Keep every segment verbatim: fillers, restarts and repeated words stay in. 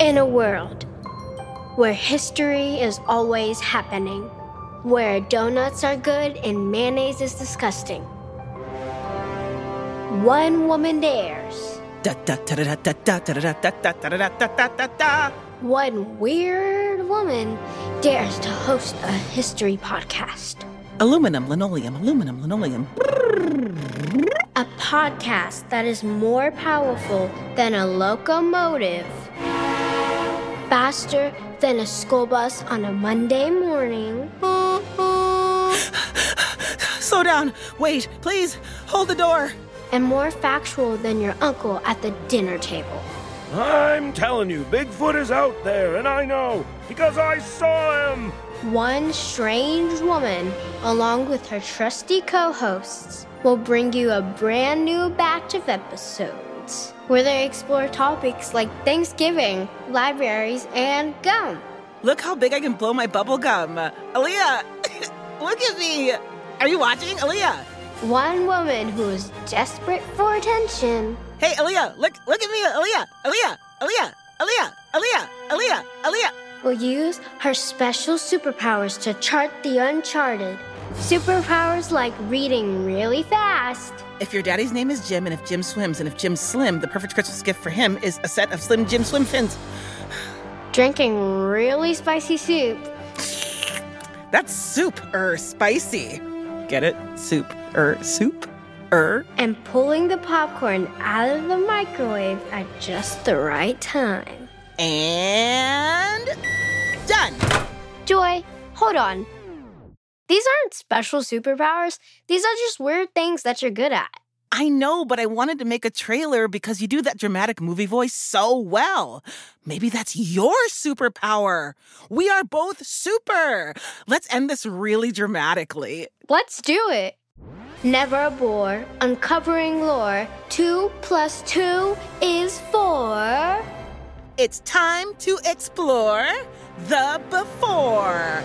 In a world where history is always happening, where donuts are good and mayonnaise is disgusting, one woman dares. One weird woman dares to host a history podcast. Aluminum, linoleum, aluminum, linoleum. A podcast that is more powerful than a locomotive, faster than a school bus on a Monday morning. Slow down. Wait, please. Hold the door. And more factual than your uncle at the dinner table. I'm telling you, Bigfoot is out there, and I know, because I saw him. One strange woman, along with her trusty co-hosts, will bring you a brand new batch of episodes where they explore topics like Thanksgiving, libraries, and gum. Look how big I can blow my bubble gum. Aaliyah, look at me. Are you watching, Aaliyah? One woman who is desperate for attention. Hey, Aaliyah, look look at me, Aaliyah, Aaliyah, Aaliyah, Aaliyah, Aaliyah, Aaliyah, Aaliyah. Will use her special superpowers to chart the uncharted. Superpowers like reading really fast. If your daddy's name is Jim, and if Jim swims, and if Jim's slim, the perfect Christmas gift for him is a set of Slim Jim swim fins. Drinking really spicy soup. That's soup-er spicy. Get it? Soup-er soup-er. And pulling the popcorn out of the microwave at just the right time. And done. Joy, hold on. These aren't special superpowers. These are just weird things that you're good at. I know, but I wanted to make a trailer because you do that dramatic movie voice so well. Maybe that's your superpower. We are both super. Let's end this really dramatically. Let's do it. Never a bore, uncovering lore. Two plus two is four. It's time to explore the before.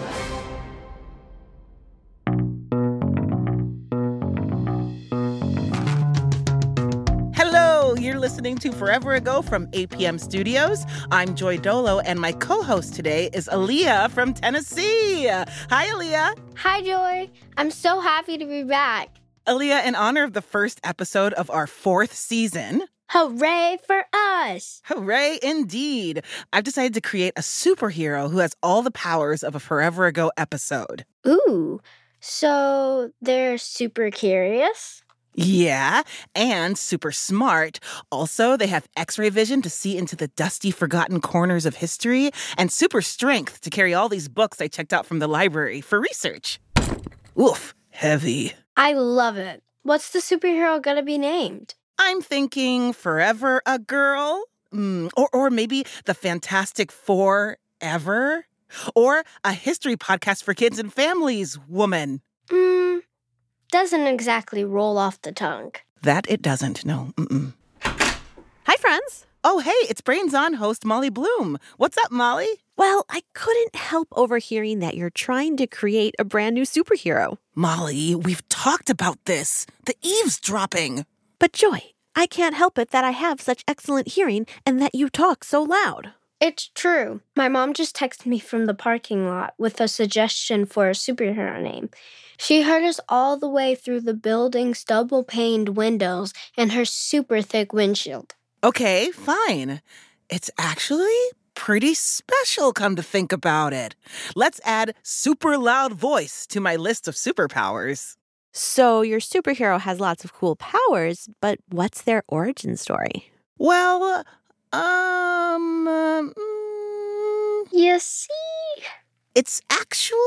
Hello, you're listening to Forever Ago from A P M Studios. I'm Joy Dolo, and my co-host today is Aaliyah from Tennessee. Hi, Aaliyah. Hi, Joy. I'm so happy to be back. Aaliyah, in honor of the first episode of our fourth season... Hooray for us! Hooray indeed! I've decided to create a superhero who has all the powers of a Forever Ago episode. Ooh, so they're super curious? Yeah, and super smart. Also, they have X-ray vision to see into the dusty, forgotten corners of history, and super strength to carry all these books I checked out from the library for research. Oof, heavy. I love it. What's the superhero gonna be named? I'm thinking Forever a Girl, mm, or or maybe the Fantastic Forever, or a history podcast for kids and families woman. Mm, doesn't exactly roll off the tongue. That it doesn't, no. Mm-mm. Hi, friends. Oh, hey, it's Brains On host Molly Bloom. What's up, Molly? Well, I couldn't help overhearing that you're trying to create a brand new superhero. Molly, we've talked about this. The eavesdropping. But Joy, I can't help it that I have such excellent hearing and that you talk so loud. It's true. My mom just texted me from the parking lot with a suggestion for a superhero name. She heard us all the way through the building's double-paned windows and her super thick windshield. Okay, fine. It's actually pretty special, come to think about it. Let's add super loud voice to my list of superpowers. So your superhero has lots of cool powers, but what's their origin story? Well, um... Mm, you see? It's actually...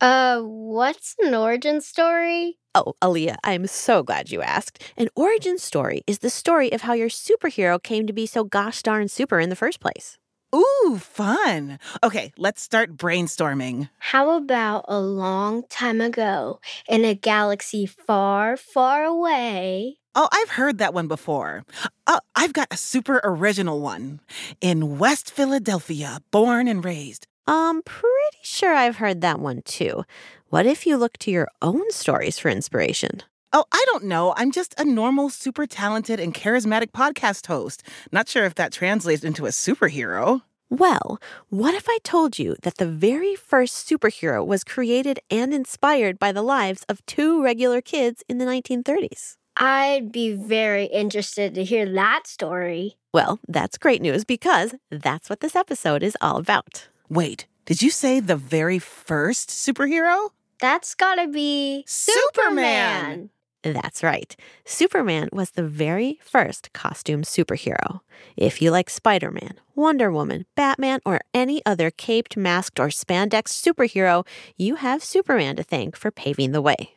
Uh, what's an origin story? Oh, Aaliyah, I'm so glad you asked. An origin story is the story of how your superhero came to be so gosh darn super in the first place. Ooh, fun. Okay, let's start brainstorming. How about a long time ago in a galaxy far, far away? Oh, I've heard that one before. Oh, I've got a super original one. In West Philadelphia, born and raised. I'm pretty sure I've heard that one too. What if you look to your own stories for inspiration? Oh, I don't know. I'm just a normal, super talented and charismatic podcast host. Not sure if that translates into a superhero. Well, what if I told you that the very first superhero was created and inspired by the lives of two regular kids in the nineteen thirties? I'd be very interested to hear that story. Well, that's great news because that's what this episode is all about. Wait, did you say the very first superhero? That's gotta be Superman! Superman. That's right. Superman was the very first costume superhero. If you like Spider-Man, Wonder Woman, Batman, or any other caped, masked, or spandex superhero, you have Superman to thank for paving the way.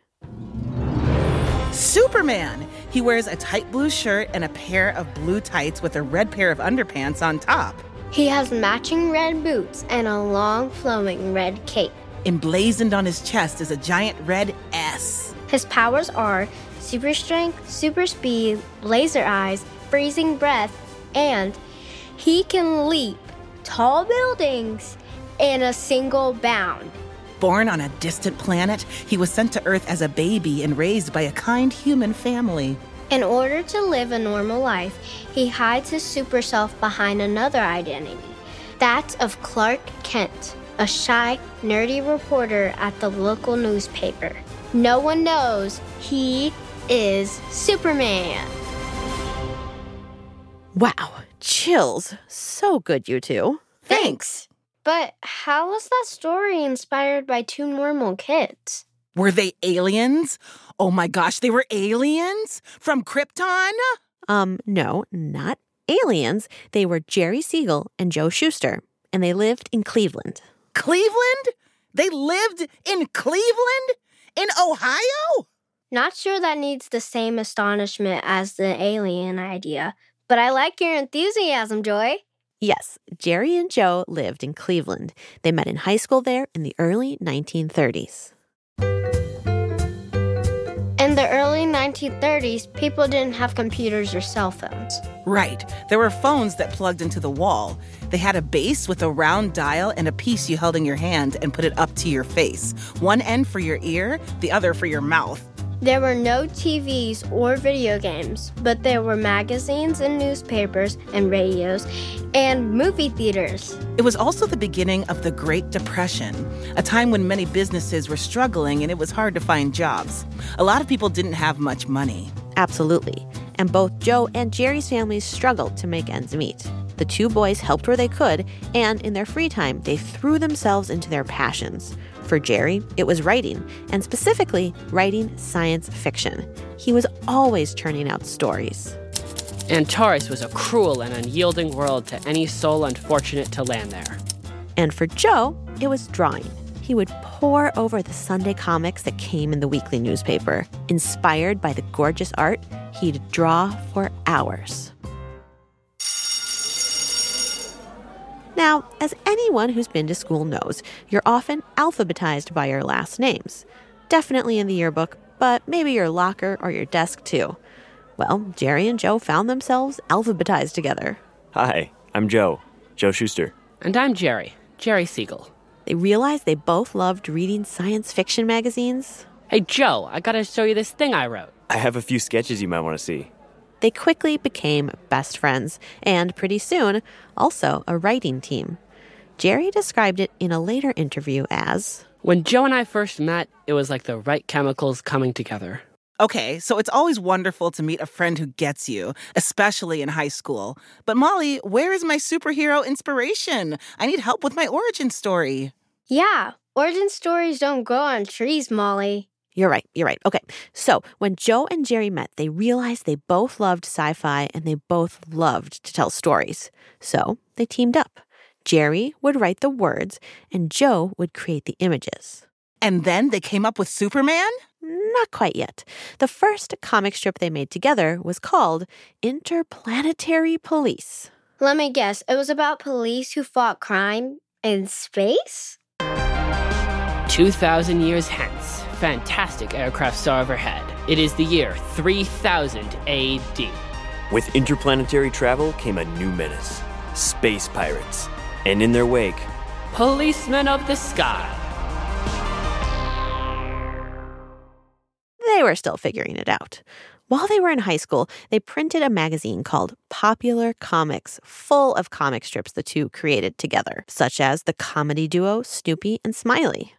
Superman! He wears a tight blue shirt and a pair of blue tights with a red pair of underpants on top. He has matching red boots and a long, flowing red cape. Emblazoned on his chest is a giant red S. His powers are super strength, super speed, laser eyes, freezing breath, and he can leap tall buildings in a single bound. Born on a distant planet, he was sent to Earth as a baby and raised by a kind human family. In order to live a normal life, he hides his super self behind another identity, that of Clark Kent, a shy, nerdy reporter at the local newspaper. No one knows he is Superman. Wow, chills. So good, you two. Thanks. But how was that story inspired by two normal kids? Were they aliens? Oh my gosh, they were aliens? From Krypton? Um, no, not aliens. They were Jerry Siegel and Joe Shuster, and they lived in Cleveland. Cleveland? They lived in Cleveland? In Ohio? Not sure that needs the same astonishment as the alien idea, but I like your enthusiasm, Joy. Yes, Jerry and Joe lived in Cleveland. They met in high school there in the early nineteen thirties. In the early nineteen thirties, people didn't have computers or cell phones. Right. There were phones that plugged into the wall. They had a base with a round dial and a piece you held in your hand and put it up to your face. One end for your ear, the other for your mouth. There were no T Vs or video games, but there were magazines and newspapers and radios and movie theaters. It was also the beginning of the Great Depression, a time when many businesses were struggling and it was hard to find jobs. A lot of people didn't have much money. Absolutely. And both Joe and Jerry's families struggled to make ends meet. The two boys helped where they could, and in their free time, they threw themselves into their passions. For Jerry, it was writing, and specifically writing science fiction. He was always churning out stories. Antares was a cruel and unyielding world to any soul unfortunate to land there. And for Joe, it was drawing. He would pore over the Sunday comics that came in the weekly newspaper. Inspired by the gorgeous art, he'd draw for hours. Now, as anyone who's been to school knows, you're often alphabetized by your last names. Definitely in the yearbook, but maybe your locker or your desk too. Well, Jerry and Joe found themselves alphabetized together. Hi, I'm Joe, Joe Shuster. And I'm Jerry, Jerry Siegel. They realized they both loved reading science fiction magazines. Hey, Joe, I gotta show you this thing I wrote. I have a few sketches you might want to see. They quickly became best friends, and pretty soon, also a writing team. Jerry described it in a later interview as, when Joe and I first met, it was like the right chemicals coming together. Okay, so it's always wonderful to meet a friend who gets you, especially in high school. But Molly, where is my superhero inspiration? I need help with my origin story. Yeah, origin stories don't grow on trees, Molly. You're right, you're right. Okay, so when Joe and Jerry met, they realized they both loved sci-fi and they both loved to tell stories. So they teamed up. Jerry would write the words and Joe would create the images. And then they came up with Superman? Not quite yet. The first comic strip they made together was called Interplanetary Police. Let me guess, it was about police who fought crime in space? two thousand years hence, fantastic aircraft soar overhead. It is the year three thousand A D. With interplanetary travel came a new menace, space pirates. And in their wake, policemen of the sky. They they were still figuring it out. While they were in high school, they printed a magazine called Popular Comics, full of comic strips the two created together, such as the comedy duo Snoopy and Smiley.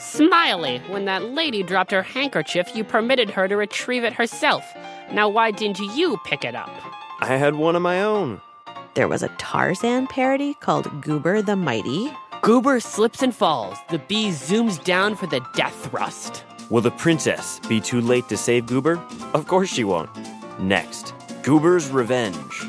Smiley, when that lady dropped her handkerchief, you permitted her to retrieve it herself. Now why didn't you pick it up? I had one of my own. There was a Tarzan parody called Goober the Mighty. Goober slips and falls. The bee zooms down for the death thrust. Will the princess be too late to save Goober? Of course she won't. Next, Goober's Revenge.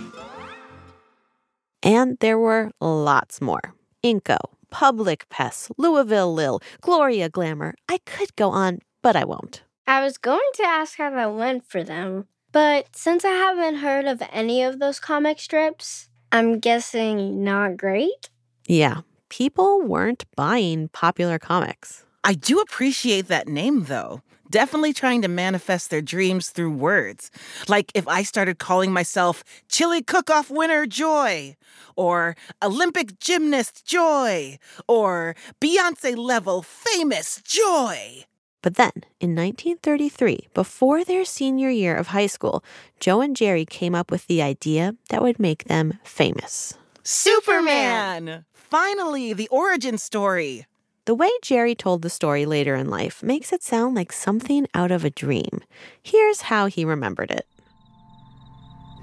And there were lots more. Inco, Public Pest, Louisville Lil, Gloria Glamour. I could go on, but I won't. I was going to ask how that went for them, but since I haven't heard of any of those comic strips, I'm guessing not great? Yeah, people weren't buying Popular Comics. I do appreciate that name, though. Definitely trying to manifest their dreams through words. Like if I started calling myself Chili Cook-Off Winner Joy, or Olympic Gymnast Joy, or Beyonce-level famous Joy. But then, in nineteen thirty-three, before their senior year of high school, Joe and Jerry came up with the idea that would make them famous. Superman! Finally, the origin story! The way Jerry told the story later in life makes it sound like something out of a dream. Here's how he remembered it.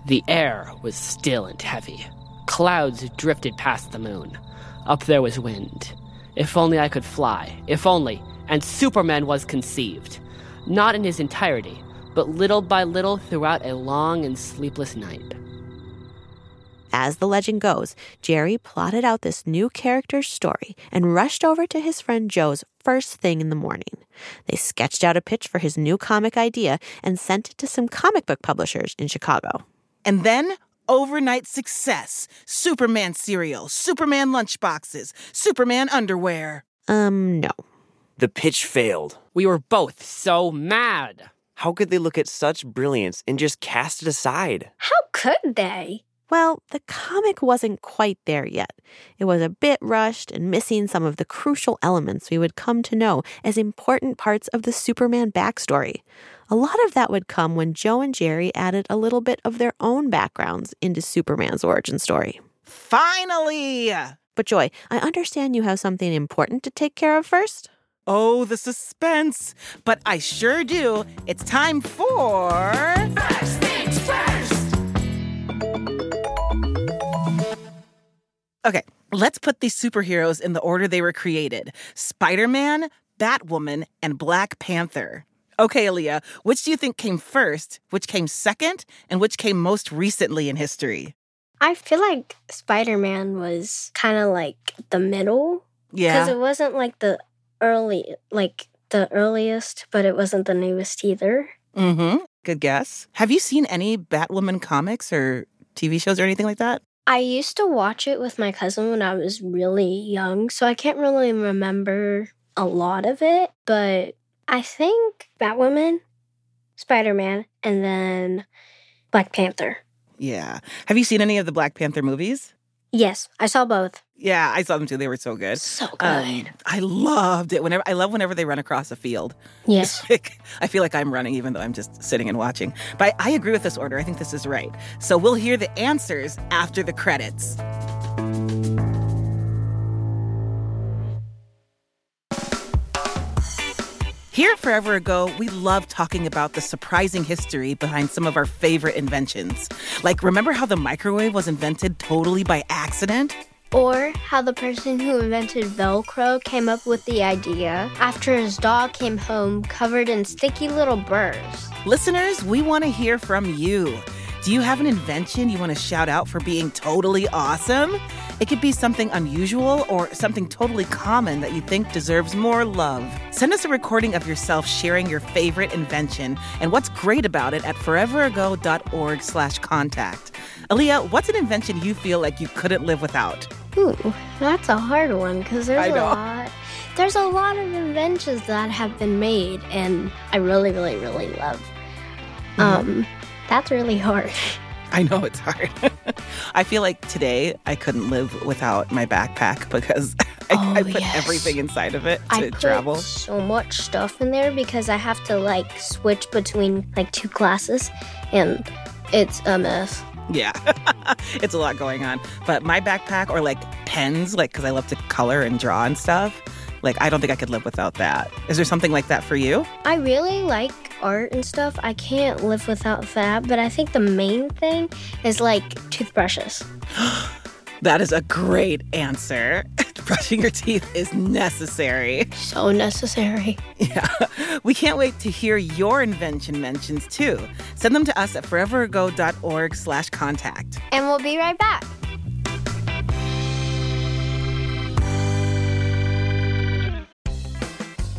The air was still and heavy. Clouds drifted past the moon. Up there was wind. If only I could fly. If only. And Superman was conceived. Not in his entirety, but little by little throughout a long and sleepless night. As the legend goes, Jerry plotted out this new character's story and rushed over to his friend Joe's first thing in the morning. They sketched out a pitch for his new comic idea and sent it to some comic book publishers in Chicago. And then, overnight success. Superman cereal, Superman lunchboxes, Superman underwear. Um, no. The pitch failed. We were both so mad. How could they look at such brilliance and just cast it aside? How could they? Well, the comic wasn't quite there yet. It was a bit rushed and missing some of the crucial elements we would come to know as important parts of the Superman backstory. A lot of that would come when Joe and Jerry added a little bit of their own backgrounds into Superman's origin story. Finally! But Joy, I understand you have something important to take care of first. Oh, the suspense! But I sure do. It's time for... First Things First! Okay, let's put these superheroes in the order they were created. Spider-Man, Batwoman, and Black Panther. Okay, Aaliyah, which do you think came first, which came second, and which came most recently in history? I feel like Spider-Man was kind of like the middle. Yeah. Because it wasn't like the early, like the earliest, but it wasn't the newest either. Mm-hmm. Good guess. Have you seen any Batwoman comics or T V shows or anything like that? I used to watch it with my cousin when I was really young, so I can't really remember a lot of it, but I think Batwoman, Spider-Man, and then Black Panther. Yeah. Have you seen any of the Black Panther movies? Yes, I saw both. Yeah, I saw them too. They were so good. So good. Um, I loved it. Whenever I love whenever they run across a field. Yes. Like, I feel like I'm running even though I'm just sitting and watching. But I, I agree with this order. I think this is right. So we'll hear the answers after the credits. Here at Forever Ago, we love talking about the surprising history behind some of our favorite inventions. Like, remember how the microwave was invented totally by accident? Or how the person who invented Velcro came up with the idea after his dog came home covered in sticky little burrs. Listeners, we want to hear from you. Do you have an invention you want to shout out for being totally awesome? It could be something unusual or something totally common that you think deserves more love. Send us a recording of yourself sharing your favorite invention and what's great about it at foreverago.org slash contact. Aaliyah, what's an invention you feel like you couldn't live without? Ooh, that's a hard one because there's I a know. lot. There's a lot of inventions that have been made and I really, really, really love. Mm. Um, that's really hard. I know it's hard. I feel like today I couldn't live without my backpack because I, oh, I put yes. everything inside of it to I travel. I put so much stuff in there because I have to, like, switch between, like, two classes, and it's a mess. Yeah, it's a lot going on. But my backpack, or, like, pens, like, because I love to color and draw and stuff, like, I don't think I could live without that. Is there something like that for you? I really like art and stuff. I can't live without that. But I think the main thing is, like, toothbrushes. That is a great answer. Brushing your teeth is necessary. So necessary. Yeah. We can't wait to hear your invention mentions, too. Send them to us at foreverago.org slash contact. And we'll be right back.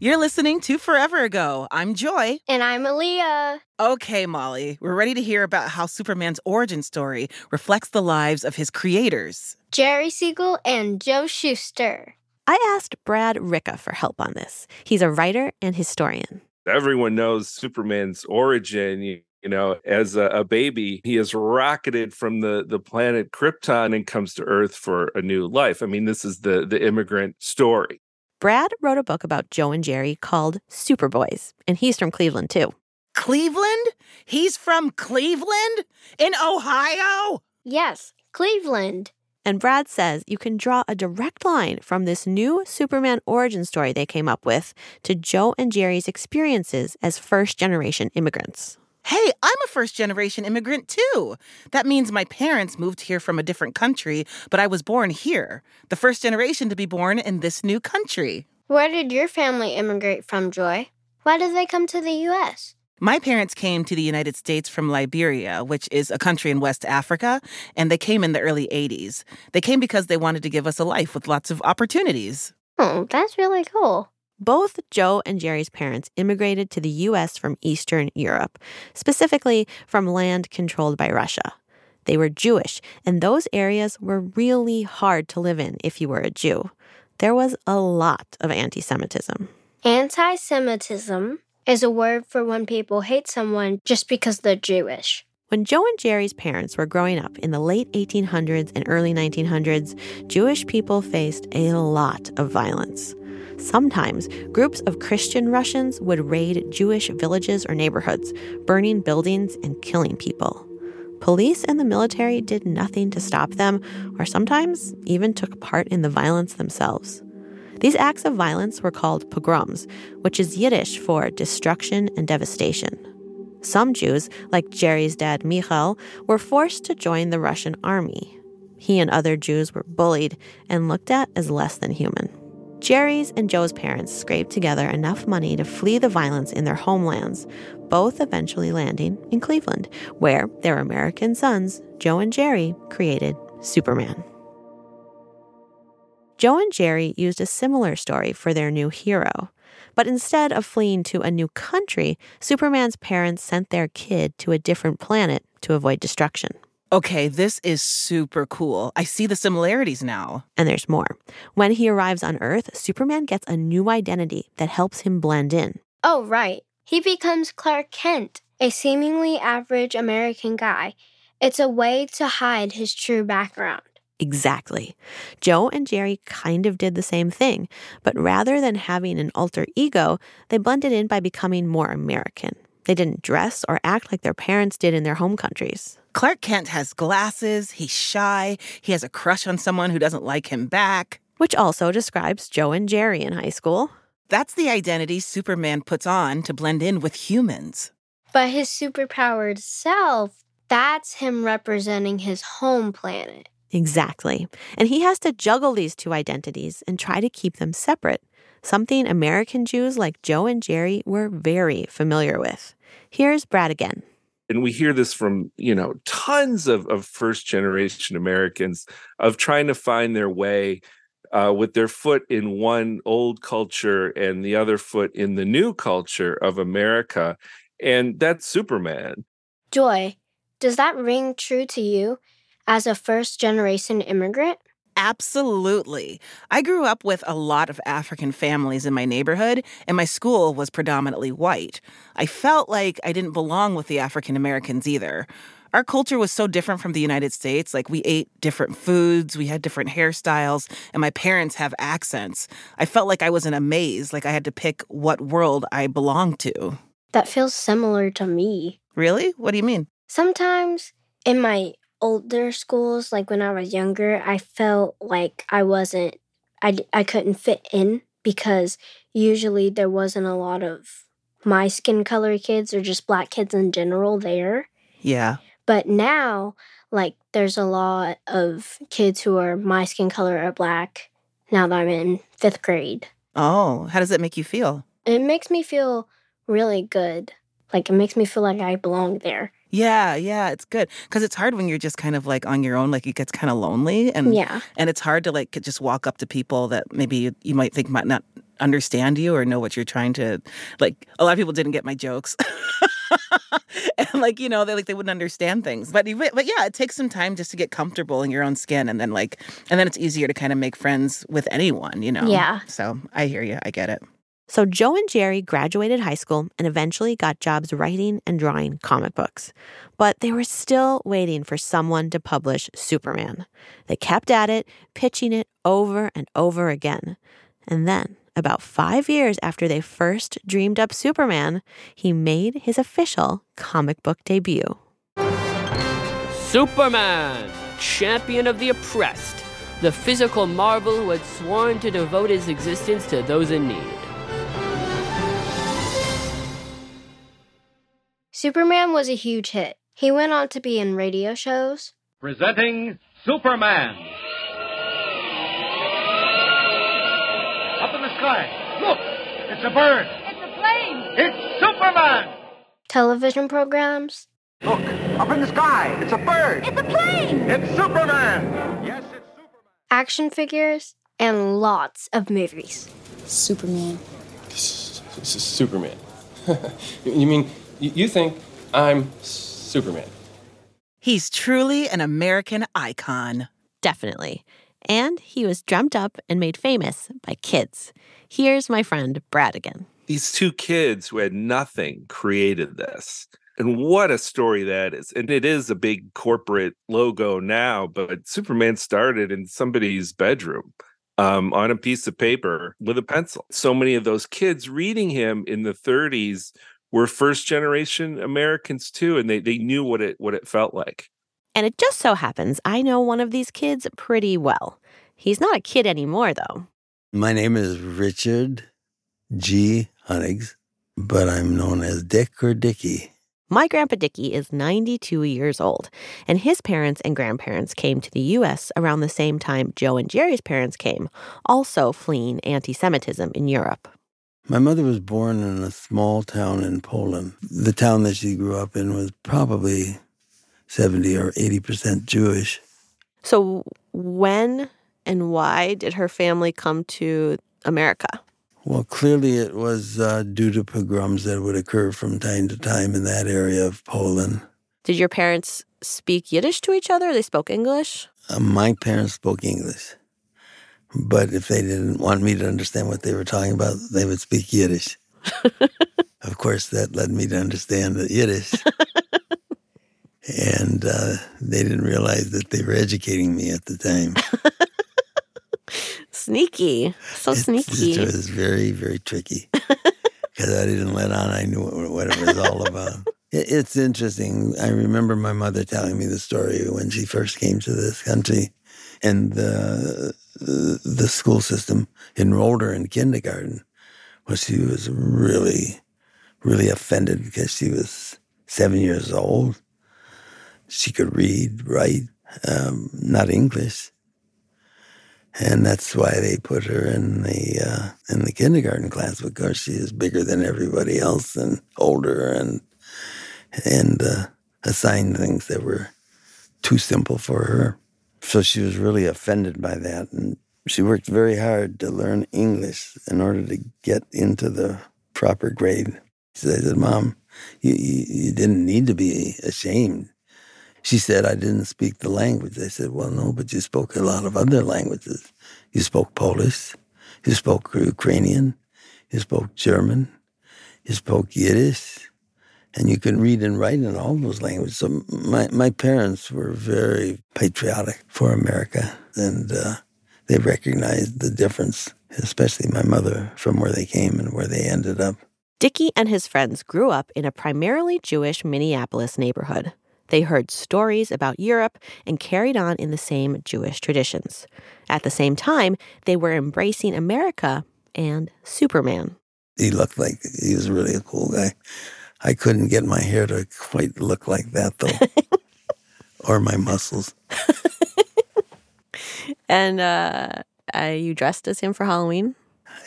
You're listening to Forever Ago. I'm Joy. And I'm Aaliyah. Okay, Molly, we're ready to hear about how Superman's origin story reflects the lives of his creators, Jerry Siegel and Joe Shuster. I asked Brad Ricca for help on this. He's a writer and historian. Everyone knows Superman's origin. You know, as a, a baby, he is rocketed from the, the planet Krypton and comes to Earth for a new life. I mean, this is the, the immigrant story. Brad wrote a book about Joe and Jerry called Superboys, and he's from Cleveland, too. Cleveland? He's from Cleveland? In Ohio? Yes, Cleveland. And Brad says you can draw a direct line from this new Superman origin story they came up with to Joe and Jerry's experiences as first-generation immigrants. Hey, I'm a first-generation immigrant, too. That means my parents moved here from a different country, but I was born here, the first generation to be born in this new country. Where did your family immigrate from, Joy? Why did they come to the U S? My parents came to the United States from Liberia, which is a country in West Africa, and they came in the early eighties. They came because they wanted to give us a life with lots of opportunities. Oh, that's really cool. Both Joe and Jerry's parents immigrated to the U S from Eastern Europe, specifically from land controlled by Russia. They were Jewish, and those areas were really hard to live in if you were a Jew. There was a lot of anti-Semitism. Anti-Semitism is a word for when people hate someone just because they're Jewish. When Joe and Jerry's parents were growing up in the late eighteen hundreds and early nineteen hundreds, Jewish people faced a lot of violence. Sometimes, groups of Christian Russians would raid Jewish villages or neighborhoods, burning buildings and killing people. Police and the military did nothing to stop them, or sometimes even took part in the violence themselves. These acts of violence were called pogroms, which is Yiddish for destruction and devastation. Some Jews, like Jerry's dad Michal, were forced to join the Russian army. He and other Jews were bullied and looked at as less than human. Jerry's and Joe's parents scraped together enough money to flee the violence in their homelands, both eventually landing in Cleveland, where their American sons, Joe and Jerry, created Superman. Joe and Jerry used a similar story for their new hero, but instead of fleeing to a new country, Superman's parents sent their kid to a different planet to avoid destruction. Okay, this is super cool. I see the similarities now. And there's more. When he arrives on Earth, Superman gets a new identity that helps him blend in. Oh, right. He becomes Clark Kent, a seemingly average American guy. It's a way to hide his true background. exactly. Joe and Jerry kind of did the same thing, but rather than having an alter ego, they blended in by becoming more American. They didn't dress or act like their parents did in their home countries. Clark Kent has glasses, he's shy, he has a crush on someone who doesn't like him back. Which also describes Joe and Jerry in high school. That's the identity Superman puts on to blend in with humans. But his superpowered self, that's him representing his home planet. Exactly. And he has to juggle these two identities and try to keep them separate, something American Jews like Joe and Jerry were very familiar with. Here's Brad again. And we hear this from, you know, tons of, of first-generation Americans of trying to find their way Uh, with their foot in one old culture and the other foot in the new culture of America. And that's Superman. Joy, does that ring true to you as a first-generation immigrant? Absolutely. I grew up with a lot of African families in my neighborhood, and my school was predominantly white. I felt like I didn't belong with the African Americans either. Our culture was so different from the United States. Like, we ate different foods, we had different hairstyles, and my parents have accents. I felt like I was in a maze, like I had to pick what world I belonged to. That feels similar to me. Really? What do you mean? Sometimes in my older schools, like when I was younger, I felt like I wasn't, I, I couldn't fit in because usually there wasn't a lot of my skin color kids or just black kids in general there. Yeah. But now, like, there's a lot of kids who are my skin color or black now that I'm in fifth grade. Oh, how does that make you feel? It makes me feel really good. Like, it makes me feel like I belong there. Yeah, yeah, it's good. Because it's hard when you're just kind of, like, on your own. Like, it gets kind of lonely. And, yeah. And it's hard to, like, just walk up to people that maybe you, you might think might not understand you or know what you're trying to... Like, a lot of people didn't get my jokes. And, like, you know, they like they wouldn't understand things. But but yeah, it takes some time just to get comfortable in your own skin, and then like and then it's easier to kind of make friends with anyone, you know. Yeah. So I hear you. I get it. So Joe and Jerry graduated high school and eventually got jobs writing and drawing comic books. But they were still waiting for someone to publish Superman. They kept at it, pitching it over and over again. And then, about five years after they first dreamed up Superman, he made his official comic book debut. Superman, champion of the oppressed, the physical marvel who had sworn to devote his existence to those in need. Superman was a huge hit. He went on to be in radio shows. Presenting Superman. Look, it's a bird. It's a plane. It's Superman. Television programs. Look, up in the sky. It's a bird. It's a plane. It's Superman. Yes, it's Superman. Action figures and lots of movies. Superman. This is Superman. You mean, you think I'm Superman? He's truly an American icon. Definitely. And he was dreamt up and made famous by kids. Here's my friend Brad again. These two kids who had nothing created this. And what a story that is. And it is a big corporate logo now, but Superman started in somebody's bedroom um, on a piece of paper with a pencil. So many of those kids reading him in the thirties were first-generation Americans too, and they they knew what it what it felt like. And it just so happens I know one of these kids pretty well. He's not a kid anymore, though. My name is Richard G. Hunnings, but I'm known as Dick or Dickie. My Grandpa Dickie is ninety-two years old, and his parents and grandparents came to the U S around the same time Joe and Jerry's parents came, also fleeing anti-Semitism in Europe. My mother was born in a small town in Poland. The town that she grew up in was probably seventy or eighty percent Jewish. So when and why did her family come to America? Well, clearly it was uh, due to pogroms that would occur from time to time in that area of Poland. Did your parents speak Yiddish to each other? They spoke English? Uh, my parents spoke English. But if they didn't want me to understand what they were talking about, they would speak Yiddish. Of course, that led me to understand the Yiddish. And uh, they didn't realize that they were educating me at the time. Sneaky. So it's, sneaky. It was very, very tricky. Because I didn't let on. I knew what, what it was all about. it, it's interesting. I remember my mother telling me the story when she first came to this country. And the, the, the school system enrolled her in kindergarten. Well, she was really, really offended because she was seven years old. She could read, write, um, not English. And that's why they put her in the uh, in the kindergarten class, because she is bigger than everybody else and older and and uh, assigned things that were too simple for her. So she was really offended by that. And she worked very hard to learn English in order to get into the proper grade. So I said, Mom, you, you, you didn't need to be ashamed. She said, I didn't speak the language. I said, well, no, but you spoke a lot of other languages. You spoke Polish. You spoke Ukrainian. You spoke German. You spoke Yiddish. And you could read and write in all those languages. So my, my parents were very patriotic for America. And uh, they recognized the difference, especially my mother, from where they came and where they ended up. Dickie and his friends grew up in a primarily Jewish Minneapolis neighborhood. They heard stories about Europe and carried on in the same Jewish traditions. At the same time, they were embracing America and Superman. He looked like he was really a cool guy. I couldn't get my hair to quite look like that, though, or my muscles. And uh, uh, you dressed as him for Halloween?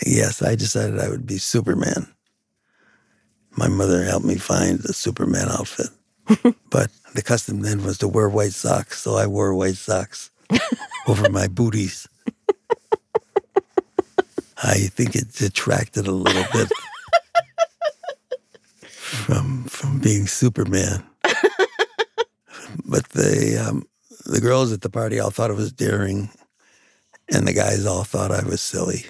Yes, I decided I would be Superman. My mother helped me find the Superman outfit. But the custom then was to wear white socks, so I wore white socks over my booties. I think it detracted a little bit from from being Superman. But the um, the girls at the party all thought it was daring, and the guys all thought I was silly.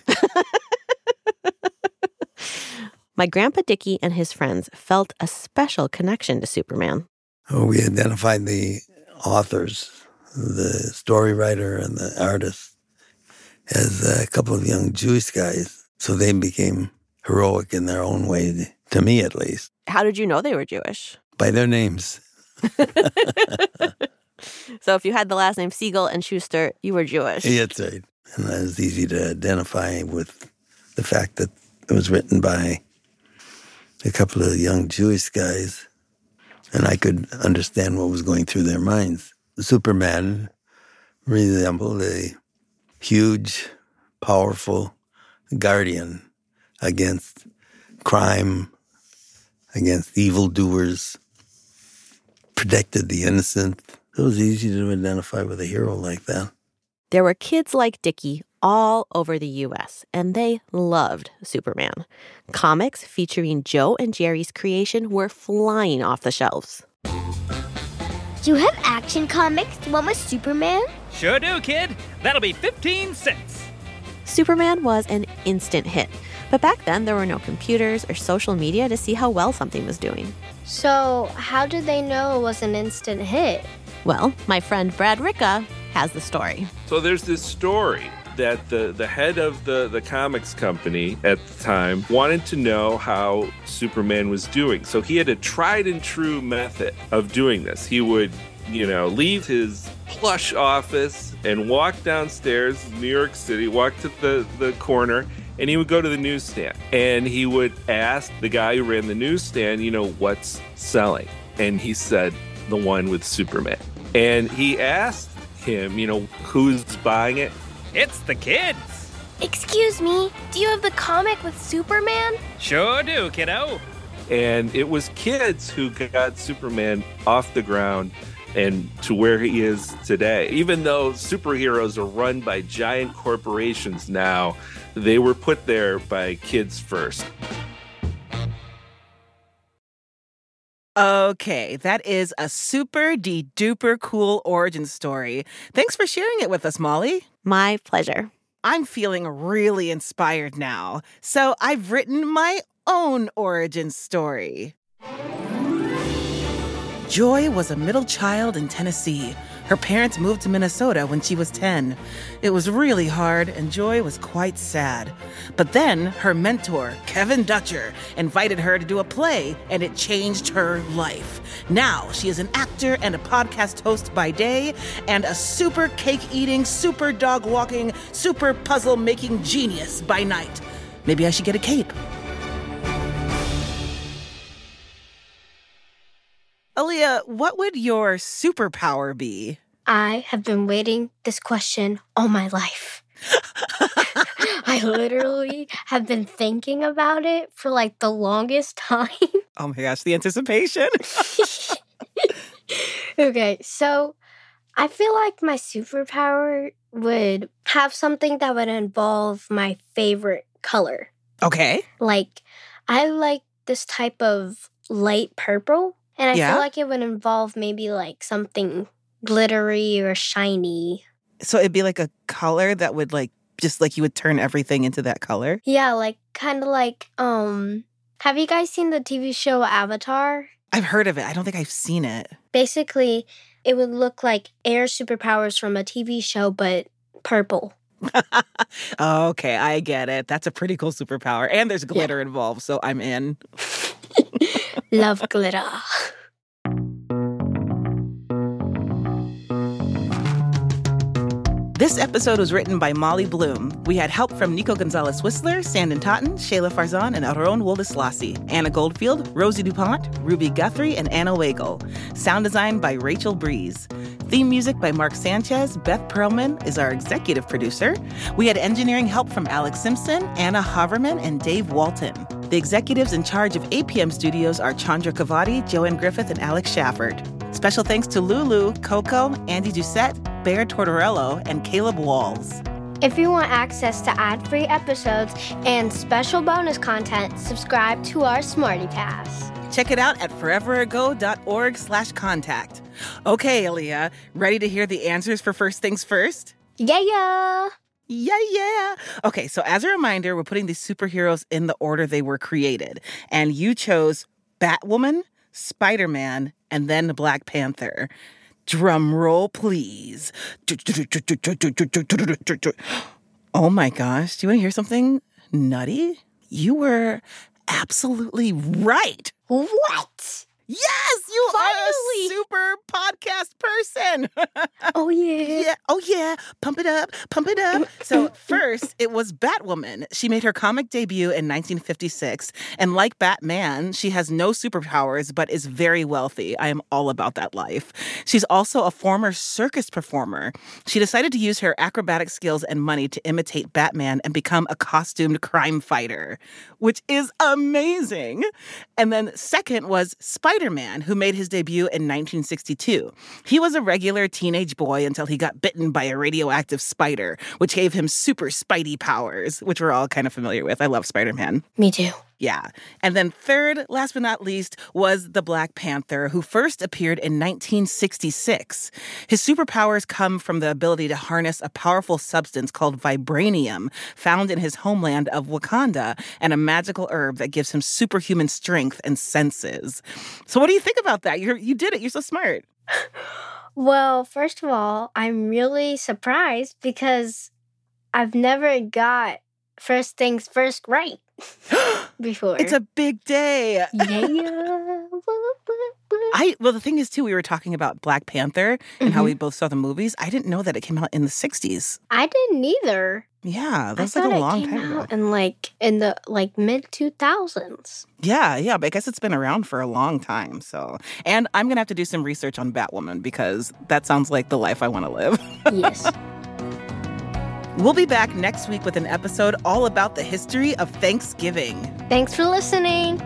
My Grandpa Dickie and his friends felt a special connection to Superman. Oh, we identified the authors, the story writer and the artist, as a couple of young Jewish guys. So they became heroic in their own way, to me at least. How did you know they were Jewish? By their names. So if you had the last name Siegel and Shuster, you were Jewish. Yeah, that's right. And that was easy to identify with the fact that it was written by a couple of young Jewish guys, and I could understand what was going through their minds. Superman resembled a huge, powerful guardian against crime, against evildoers, protected the innocent. It was easy to identify with a hero like that. There were kids like Dickie all over the U S, and they loved Superman. Comics featuring Joe and Jerry's creation were flying off the shelves. Do you have Action Comics, the one with Superman? Sure do, kid. That'll be fifteen cents. Superman was an instant hit, but back then there were no computers or social media to see how well something was doing. So how did they know it was an instant hit? Well, my friend Brad Ricca has the story. So there's this story that the, the head of the, the comics company at the time wanted to know how Superman was doing. So he had a tried and true method of doing this. He would, you know, leave his plush office and walk downstairs, New York City, walk to the, the corner, and he would go to the newsstand. And he would ask the guy who ran the newsstand, you know, what's selling? And he said, the one with Superman. And he asked him, you know, who's buying it? It's the kids. Excuse me, do you have the comic with Superman? Sure do, kiddo. And it was kids who got Superman off the ground and to where he is today. Even though superheroes are run by giant corporations now, they were put there by kids first. Okay, that is a super-de-duper cool origin story. Thanks for sharing it with us, Molly. My pleasure. I'm feeling really inspired now, so I've written my own origin story. Joy was a middle child in Tennessee. Her parents moved to Minnesota when she was ten. It was really hard, and Joy was quite sad. But then her mentor, Kevin Dutcher, invited her to do a play, and it changed her life. Now she is an actor and a podcast host by day, and a super cake-eating, super dog-walking, super puzzle-making genius by night. Maybe I should get a cape. Aaliyah, what would your superpower be? I have been waiting this question all my life. I literally have been thinking about it for like the longest time. Oh my gosh, the anticipation. Okay, so I feel like my superpower would have something that would involve my favorite color. Okay. Like, I like this type of light purple. And I yeah. feel like it would involve maybe like something glittery or shiny. So it'd be like a color that would like, just like you would turn everything into that color? Yeah, like kind of like, um, have you guys seen the T V show Avatar? I've heard of it. I don't think I've seen it. Basically, it would look like air superpowers from a T V show, but purple. Okay, I get it. That's a pretty cool superpower. And there's glitter yeah. involved, so I'm in. Love glitter. This episode was written by Molly Bloom. We had help from Nico Gonzalez Whistler, Sanden Totten, Shayla Farzan, and Aron Wolde Selassie. Anna Goldfield, Rosie DuPont, Ruby Guthrie, and Anna Wagle. Sound design by Rachel Breeze. Theme music by Mark Sanchez. Beth Perlman is our executive producer. We had engineering help from Alex Simpson, Anna Hoverman, and Dave Walton. The executives in charge of A P M Studios are Chandra Kavadi, Joanne Griffith, and Alex Shafford. Special thanks to Lulu, Coco, Andy Doucette, Bear Tortorello, and Caleb Walls. If you want access to ad-free episodes and special bonus content, subscribe to our Smarty Pass. Check it out at foreverago.org slash contact. Okay, Aaliyah, ready to hear the answers for First Things First? Yeah, yeah. Yeah, yeah. Okay, so as a reminder, we're putting these superheroes in the order they were created. And you chose Batwoman, Spider-Man, and then Black Panther. Drum roll, please. Oh my gosh, do you want to hear something nutty? You were absolutely right. What? Yes, you Finally. Are a super podcast person. Oh, yeah. yeah. Oh, yeah. Pump it up. Pump it up. So first, it was Batwoman. She made her comic debut in nineteen fifty-six. And like Batman, she has no superpowers, but is very wealthy. I am all about that life. She's also a former circus performer. She decided to use her acrobatic skills and money to imitate Batman and become a costumed crime fighter, which is amazing. And then second was Spider-Man. Spider-Man, who made his debut in nineteen sixty-two. He was a regular teenage boy until he got bitten by a radioactive spider, which gave him super spidey powers, which we're all kind of familiar with. I love Spider-Man. Me too. Yeah. And then third, last but not least, was the Black Panther, who first appeared in nineteen sixty-six. His superpowers come from the ability to harness a powerful substance called vibranium, found in his homeland of Wakanda, and a magical herb that gives him superhuman strength and senses. So what do you think about that? You you did it. You're so smart. Well, first of all, I'm really surprised because I've never got First Things First right. Before. It's a big day. Yeah. I well, the thing is, too, we were talking about Black Panther and mm-hmm. how we both saw the movies. I didn't know that it came out in the sixties. I didn't either. Yeah, that's like a long time ago. And like in the like mid two thousands. Yeah, yeah, but I guess it's been around for a long time. So, and I'm gonna have to do some research on Batwoman because that sounds like the life I want to live. Yes. We'll be back next week with an episode all about the history of Thanksgiving. Thanks for listening.